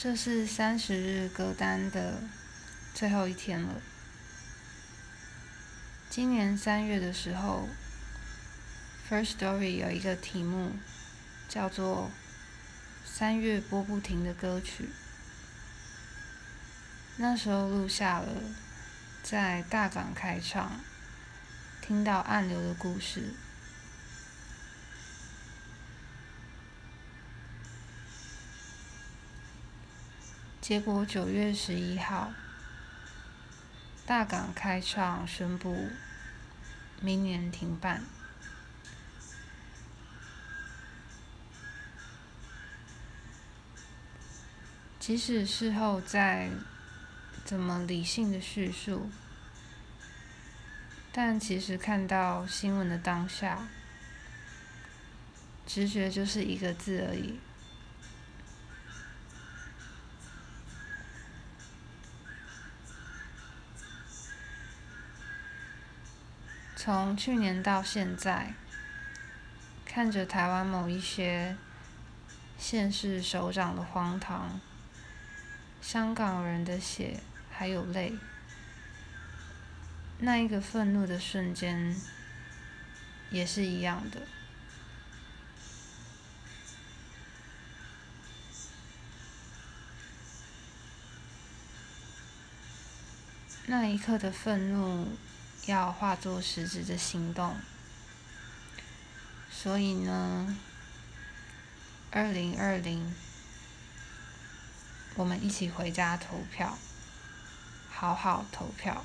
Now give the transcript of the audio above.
这是30日歌单的最后一天了。今年3月的时候 ，Firstory 有一个题目叫做3月播不停的歌曲。那时候录下了在大港开唱听到暗流的故事。结果9月11号，大港开唱宣布明年停办。即使事后再怎么理性的叙述，但其实看到新闻的当下，直觉就是一个字而已。从去年到现在，看着台湾某一些县市首长的荒唐，香港人的血还有泪，那一个愤怒的瞬间也是一样的。那一刻的愤怒要化作实质的行动，所以呢，2020，我们一起回家投票，好好投票。